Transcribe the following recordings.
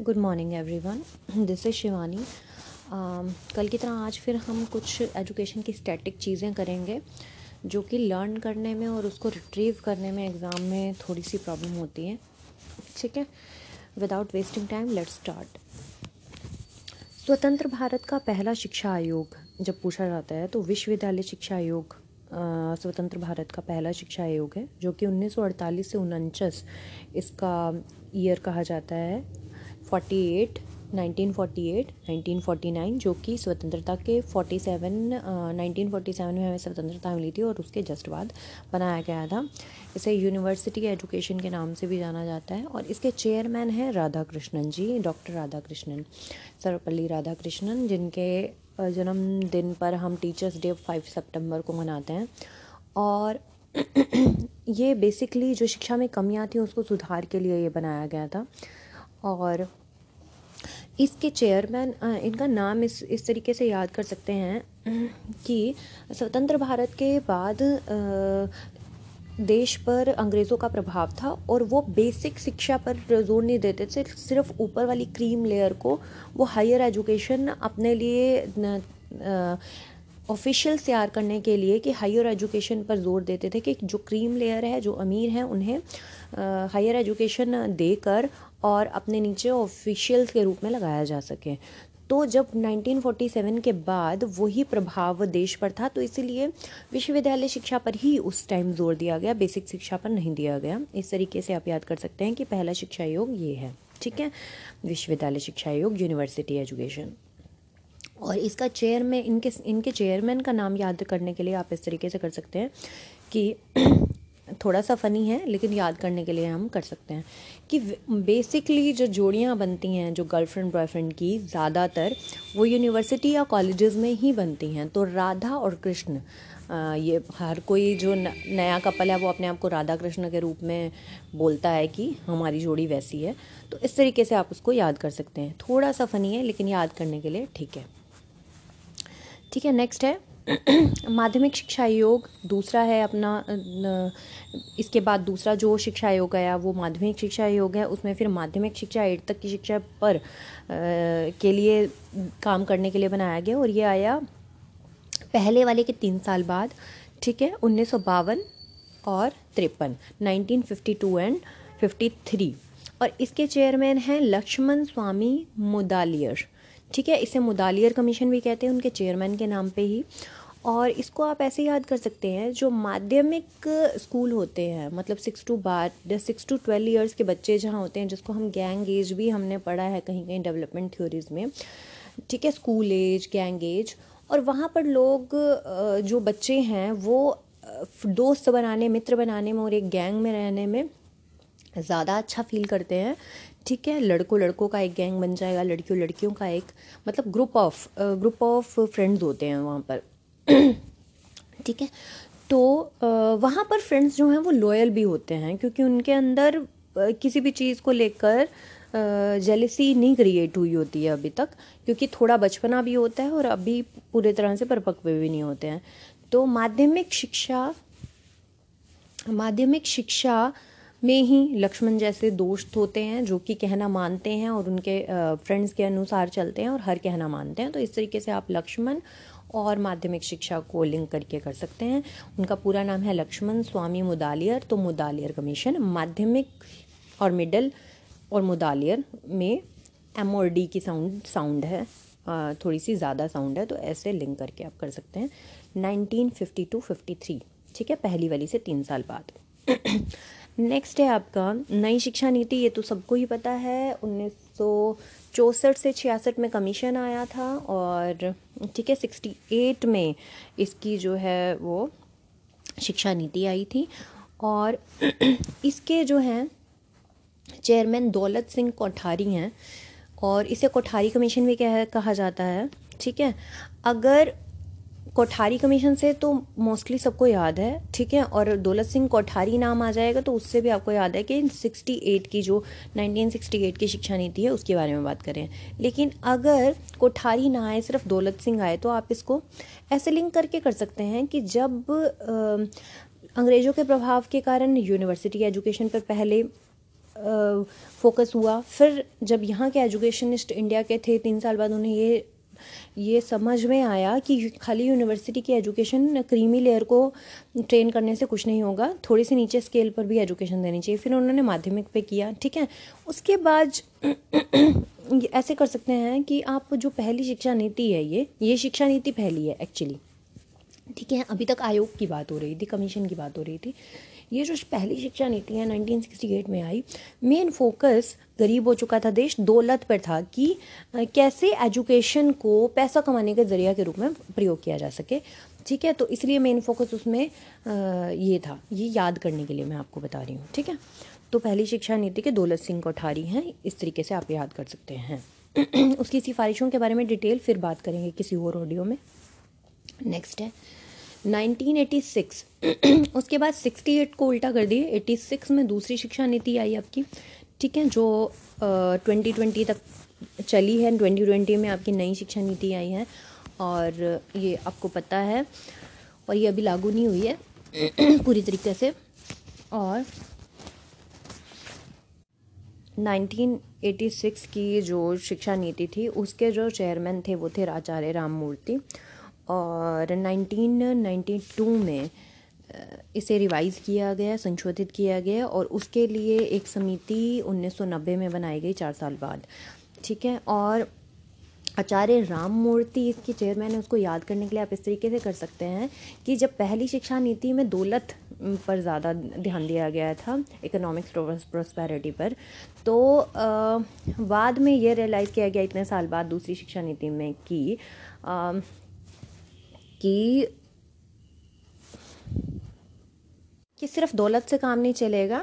Good morning everyone, this is Shivani. कल की तरह आज फिर हम कुछ एजुकेशन की स्टैटिक चीज़ें करेंगे जो कि लर्न करने में और उसको रिट्रीव करने में एग्ज़ाम में थोड़ी सी प्रॉब्लम होती है। ठीक है, without wasting time let's start. स्वतंत्र भारत का पहला शिक्षा आयोग जब पूछा जाता है तो विश्वविद्यालय शिक्षा आयोग स्वतंत्र भारत का पहला शिक्षा आयोग है जो कि 1948 से 49 इसका ईयर कहा जाता है। 48, 1948, 1949 जो कि स्वतंत्रता के 1947 में हमें स्वतंत्रता मिली थी और उसके जस्ट बाद बनाया गया था। इसे यूनिवर्सिटी एजुकेशन के नाम से भी जाना जाता है और इसके चेयरमैन हैं राधाकृष्णन जी, डॉक्टर राधाकृष्णन, सर्वपल्ली राधाकृष्णन, जिनके जन्मदिन पर हम टीचर्स डे 5 सितंबर को मनाते हैं। और ये बेसिकली जो शिक्षा में कमियां थी उसको सुधार के लिए ये बनाया गया था। और इसके चेयरमैन, इनका नाम इस तरीके से याद कर सकते हैं कि स्वतंत्र भारत के बाद देश पर अंग्रेज़ों का प्रभाव था और वो बेसिक शिक्षा पर जोर नहीं देते थे, सिर्फ ऊपर वाली क्रीम लेयर को वो हायर एजुकेशन अपने लिए ऑफिशियल्स तैयार करने के लिए कि हायर एजुकेशन पर जोर देते थे कि जो क्रीम लेयर है, जो अमीर हैं, उन्हें हायर एजुकेशन देकर और अपने नीचे ऑफिशियल्स के रूप में लगाया जा सके। तो जब 1947 के बाद वही प्रभाव देश पर था तो इसीलिए विश्वविद्यालय शिक्षा पर ही उस टाइम जोर दिया गया, बेसिक शिक्षा पर नहीं दिया गया। इस तरीके से आप याद कर सकते हैं कि पहला शिक्षा आयोग ये है। ठीक है, विश्वविद्यालय शिक्षा आयोग, यूनिवर्सिटी एजुकेशन। और इसका चेयरमैन, इनके चेयरमैन का नाम याद करने के लिए आप इस तरीके से कर सकते हैं कि थोड़ा सा फ़नी है लेकिन याद करने के लिए हम कर सकते हैं कि बेसिकली जो जोड़ियाँ बनती हैं, जो गर्लफ्रेंड बॉयफ्रेंड की, ज़्यादातर वो यूनिवर्सिटी या कॉलेजेस में ही बनती हैं। तो राधा और कृष्ण, ये हर कोई जो नया कपल है वो अपने आप को राधा कृष्ण के रूप में बोलता है कि हमारी जोड़ी वैसी है। तो इस तरीके से आप उसको याद कर सकते हैं, थोड़ा सा फ़नी है लेकिन याद करने के लिए ठीक है। ठीक है, नेक्स्ट है माध्यमिक शिक्षा आयोग, दूसरा है अपना। इसके बाद दूसरा जो शिक्षा आयोग आया वो माध्यमिक शिक्षा आयोग है। उसमें फिर माध्यमिक शिक्षा 8 तक की शिक्षा पर के लिए काम करने के लिए बनाया गया और ये आया पहले वाले के 3 साल बाद। ठीक है, 1952 और 53, 1952 एंड 53। और इसके चेयरमैन हैं लक्ष्मण स्वामी मुदालियर। ठीक है, इसे मुदालियर कमीशन भी कहते हैं उनके चेयरमैन के नाम पे ही। और इसको आप ऐसे याद कर सकते हैं, जो माध्यमिक स्कूल होते हैं, मतलब 6 to 12 इयर्स के बच्चे जहाँ होते हैं, जिसको हम गैंग एज भी हमने पढ़ा है कहीं कहीं डेवलपमेंट थ्योरीज में। ठीक है, स्कूल एज, गैंग एज। और वहाँ पर लोग, जो बच्चे हैं, वो दोस्त बनाने, मित्र बनाने में और एक गैंग में रहने में ज़्यादा अच्छा फील करते हैं। ठीक है, लड़कों का एक गैंग बन जाएगा, लड़कियों का एक, मतलब ग्रुप ऑफ फ्रेंड्स होते हैं वहाँ पर। ठीक है, तो वहाँ पर फ्रेंड्स जो हैं वो लॉयल भी होते हैं क्योंकि उनके अंदर किसी भी चीज़ को लेकर जेलिसी नहीं क्रिएट हुई होती है अभी तक, क्योंकि थोड़ा बचपना भी होता है और अभी पूरे तरह से परिपक्व भी नहीं होते हैं। तो माध्यमिक शिक्षा में ही लक्ष्मण जैसे दोस्त होते हैं जो कि कहना मानते हैं और उनके फ्रेंड्स के अनुसार चलते हैं और हर कहना मानते हैं। तो इस तरीके से आप लक्ष्मण और माध्यमिक शिक्षा को लिंक करके कर सकते हैं। उनका पूरा नाम है लक्ष्मण स्वामी मुदालियर। तो मुदालियर कमीशन, माध्यमिक और मिडल, और मुदालियर में एम और डी की साउंड है, थोड़ी सी ज़्यादा साउंड है, तो ऐसे लिंक करके आप कर सकते हैं। 1952-53, ठीक है, पहली वाली से 3 साल बाद। नेक्स्ट है आपका नई शिक्षा नीति, ये तो सबको ही पता है। 1964 से 66 में कमीशन आया था और ठीक है 68 में इसकी जो है वो शिक्षा नीति आई थी। और इसके जो हैं चेयरमैन दौलत सिंह कोठारी हैं और इसे कोठारी कमीशन भी कहा जाता है। ठीक है, अगर कोठारी कमीशन से तो मोस्टली सबको याद है। ठीक है, और दौलत सिंह कोठारी नाम आ जाएगा तो उससे भी आपको याद है कि 68 की जो 1968 की शिक्षा नीति है उसके बारे में बात करें। लेकिन अगर कोठारी ना आए, सिर्फ दौलत सिंह आए, तो आप इसको ऐसे लिंक करके कर सकते हैं कि जब अंग्रेज़ों के प्रभाव के कारण यूनिवर्सिटी एजुकेशन पर पहले फोकस हुआ। फिर जब यहाँ के एजुकेशनिस्ट इंडिया के थे 3 साल बाद उन्हें ये समझ में आया कि खाली यूनिवर्सिटी की एजुकेशन क्रीमी लेयर को ट्रेन करने से कुछ नहीं होगा, थोड़ी सी नीचे स्केल पर भी एजुकेशन देनी चाहिए। फिर उन्होंने माध्यमिक पे किया, ठीक है। उसके बाद ऐसे कर सकते हैं कि आप जो पहली शिक्षा नीति है ये शिक्षा नीति पहली है एक्चुअली, ठीक है। अभी तक आयोग की बात हो रही थी, कमीशन की बात हो रही थी। ये जो पहली शिक्षा नीति है 1968 में आई, मेन फोकस गरीब हो चुका था देश, दौलत पर था कि कैसे एजुकेशन को पैसा कमाने के जरिया के रूप में प्रयोग किया जा सके, ठीक है। तो इसलिए मेन फोकस उसमें ये था, ये याद करने के लिए मैं आपको बता रही हूँ, ठीक है। तो पहली शिक्षा नीति के दौलत सिंह कोठारी हैं, इस तरीके से आप याद कर सकते हैं। उसकी सिफारिशों के बारे में डिटेल फिर बात करेंगे किसी और ऑडियो में। नेक्स्ट है 1986, उसके बाद 68 को उल्टा कर दिए, 86 में दूसरी शिक्षा नीति आई आपकी, ठीक है, जो 2020 तक चली है। 2020 में आपकी नई शिक्षा नीति आई है और ये आपको पता है, और ये अभी लागू नहीं हुई है पूरी तरीके से। और 1986 की जो शिक्षा नीति थी उसके जो चेयरमैन थे वो थे आचार्य राम मूर्ति, और 1992 में इसे रिवाइज़ किया गया, संशोधित किया गया, और उसके लिए एक समिति 1990 में बनाई गई 4 साल बाद, ठीक है। और आचार्य राम मूर्ति इसकी चेयरमैन है, उसको याद करने के लिए आप इस तरीके से कर सकते हैं कि जब पहली शिक्षा नीति में दौलत पर ज़्यादा ध्यान दिया गया था, इकोनॉमिक्स प्रोस्पेरिटी पर, तो बाद में ये रियलाइज़ किया गया इतने साल बाद दूसरी शिक्षा नीति में कि सिर्फ दौलत से काम नहीं चलेगा,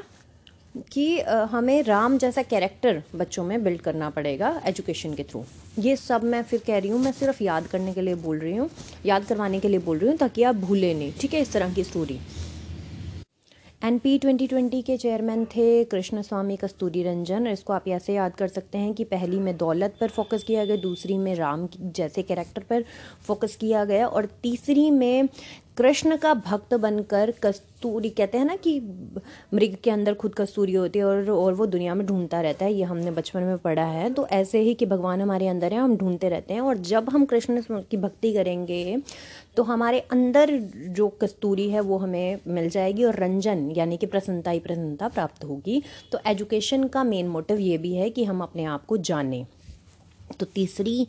कि हमें राम जैसा कैरेक्टर बच्चों में बिल्ड करना पड़ेगा एजुकेशन के थ्रू। ये सब मैं फिर कह रही हूँ, मैं सिर्फ याद करने के लिए बोल रही हूँ, याद करवाने के लिए बोल रही हूँ ताकि आप भूलें नहीं, ठीक है, इस तरह की स्टोरी। NP 2020 के चेयरमैन थे कृष्ण स्वामी कस्तूरी रंजन। इसको आप ऐसे याद कर सकते हैं कि पहली में दौलत पर फोकस किया गया, दूसरी में राम जैसे कैरेक्टर पर फोकस किया गया, और तीसरी में कृष्ण का भक्त बनकर कस्तूरी, कहते हैं ना कि मृग के अंदर खुद कस्तूरी होती है और वो दुनिया में ढूंढता रहता है, ये हमने बचपन में पढ़ा है। तो ऐसे ही कि भगवान हमारे अंदर है, हम ढूंढते रहते हैं, और जब हम कृष्ण की भक्ति करेंगे तो हमारे अंदर जो कस्तूरी है वो हमें मिल जाएगी, और रंजन यानी कि प्रसन्नता ही प्रसन्नता प्राप्त होगी। तो एजुकेशन का मेन मोटिव ये भी है कि हम अपने आप को जानें। तो तीसरी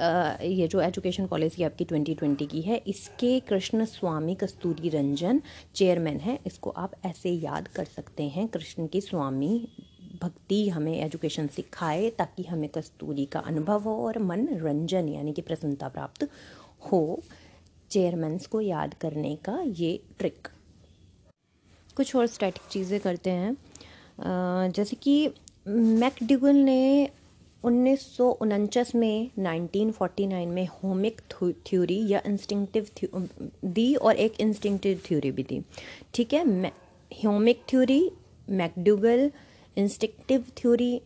ये जो एजुकेशन पॉलिसी आपकी 2020 की है, इसके कृष्ण स्वामी कस्तूरी रंजन चेयरमैन हैं। इसको आप ऐसे याद कर सकते हैं, कृष्ण की स्वामी भक्ति हमें एजुकेशन सिखाए ताकि हमें कस्तूरी का अनुभव हो और मन रंजन यानी कि प्रसन्नता प्राप्त हो। चेयरमैन्स को याद करने का ये ट्रिक। कुछ और स्टैटिक चीज़ें करते हैं, जैसे कि मैकडूगल ने 1949 में 1949 में होमिक थ्योरी या इंस्टिंक्टिव दी, और एक इंस्टिंक्टिव थ्योरी भी दी, ठीक है। Hormic theory McDougall, instinctive theory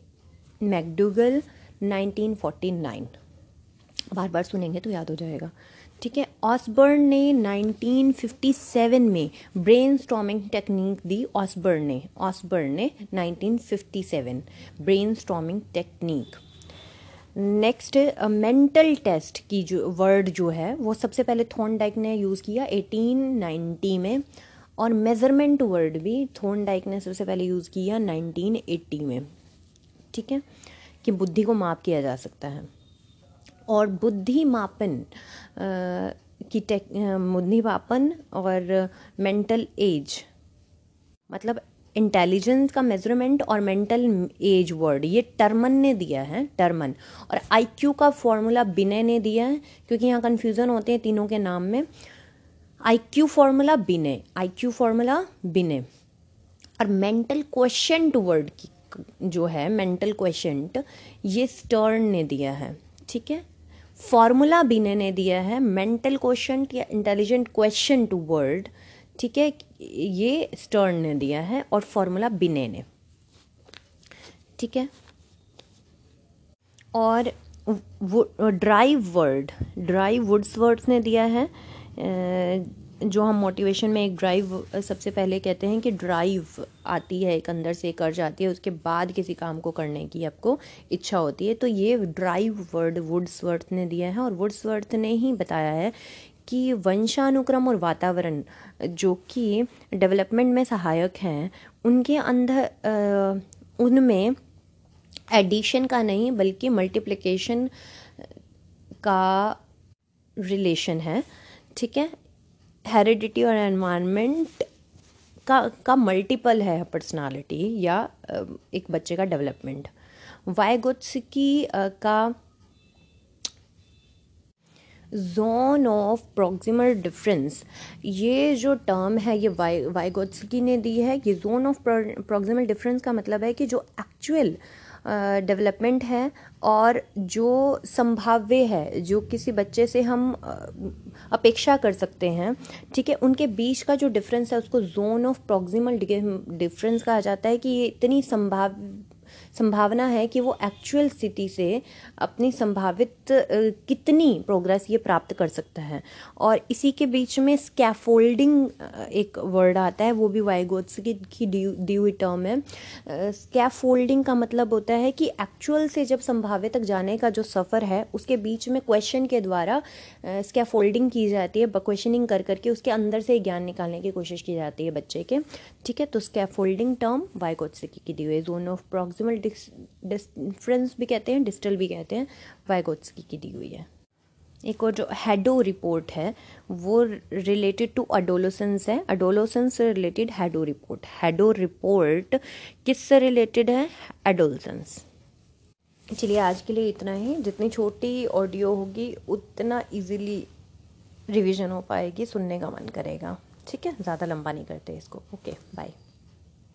McDougall, 1949। बार बार सुनेंगे तो याद हो जाएगा, ठीक है। ऑसबर्न ने 1957 में ब्रेनस्टॉर्मिंग टेक्निक दी, ऑसबर्न ने 1957 brainstorming technique. Next mental test की जो वर्ड जो है वो सबसे पहले थॉर्नडाइक ने यूज़ किया 1890 में, और मेजरमेंट वर्ड भी थॉर्नडाइक ने सबसे पहले यूज़ किया 1980 में, ठीक है, कि बुद्धि को माप किया जा सकता है। और बुद्धि मापन और मेंटल एज, मतलब इंटेलिजेंस का मेजरमेंट और मेंटल एज वर्ड ये टर्मन ने दिया है, टर्मन। और आईक्यू का फॉर्मूला बिने ने दिया है, क्योंकि यहाँ कन्फ्यूज़न होते हैं तीनों के नाम में। आईक्यू फॉर्मूला बिने। और मेंटल क्वेश्चंट वर्ड की जो है, मेंटल क्वेश्चंट, ये स्टर्न ने दिया है, ठीक है। फॉर्मूला बिने ने दिया है मेंटल क्वेश्चंट या इंटेलिजेंट क्वेश्चन टू वर्ड, ठीक है, ये स्टर्न ने दिया है, और फॉर्मूला बिने ने, ठीक है। और ड्राई वर्ड वुड्सवर्थ ने दिया है जो हम मोटिवेशन में एक ड्राइव सबसे पहले कहते हैं कि ड्राइव आती है एक अंदर से, एक अर्ज आती है, उसके बाद किसी काम को करने की आपको इच्छा होती है। तो ये ड्राइव वर्ड वुड्सवर्थ ने दिया है और वुड्सवर्थ ने ही बताया है कि वंशानुक्रम और वातावरण जो कि डेवलपमेंट में सहायक हैं उनके अंदर उनमें एडिशन का नहीं बल्कि मल्टीप्लिकेशन का रिलेशन है। ठीक है, हेरिडिटी और एनवायरनमेंट का मल्टीपल है पर्सनालिटी या एक बच्चे का डेवलपमेंट। वाइगोत्स्की का जोन ऑफ प्रॉक्सिमल डिफरेंस, ये जो टर्म है ये वाइगोत्स्की ने दी है। ये जोन ऑफ प्रॉक्सिमल डिफरेंस का मतलब है कि जो एक्चुअल डेवलपमेंट है और जो संभाव्य है, जो किसी बच्चे से हम अपेक्षा कर सकते हैं, ठीक है, उनके बीच का जो डिफरेंस है उसको जोन ऑफ प्रॉक्सिमल डिफरेंस कहा जाता है। कि ये इतनी संभावना है कि वो एक्चुअल स्थिति से अपनी संभावित कितनी प्रोग्रेस ये प्राप्त कर सकता है। और इसी के बीच में स्कैफोल्डिंग एक वर्ड आता है, वो भी वाइगोत्स्की की दी हुई टर्म है। स्कैफोल्डिंग का मतलब होता है कि एक्चुअल से जब संभाव्य तक जाने का जो सफ़र है उसके बीच में क्वेश्चन के द्वारा स्कैफोल्डिंग की जाती है, क्वेश्चनिंग कर करके उसके अंदर से ज्ञान निकालने की कोशिश की जाती है बच्चे के। ठीक है, तो स्कैफोल्डिंग टर्म वाइगोत्स्की की दी हुई है। जोन ऑफ प्रॉक्सिमल डिफरेंस भी कहते हैं, डिस्टल भी कहते हैं, वाइगोत्स्की की दी हुई है। एक और जो हैडो रिपोर्ट है वो रिलेटेड टू एडोलेसेंस है, एडोलेसेंस से related Hadow report. Hadow report किस से रिलेटेड है? एडोलेसेंस। चलिए आज के लिए इतना ही। जितनी छोटी ऑडियो होगी उतना इजीली रिवीजन हो पाएगी, सुनने का मन करेगा। ठीक है, ज़्यादा लंबा नहीं करते इसको। Okay, bye.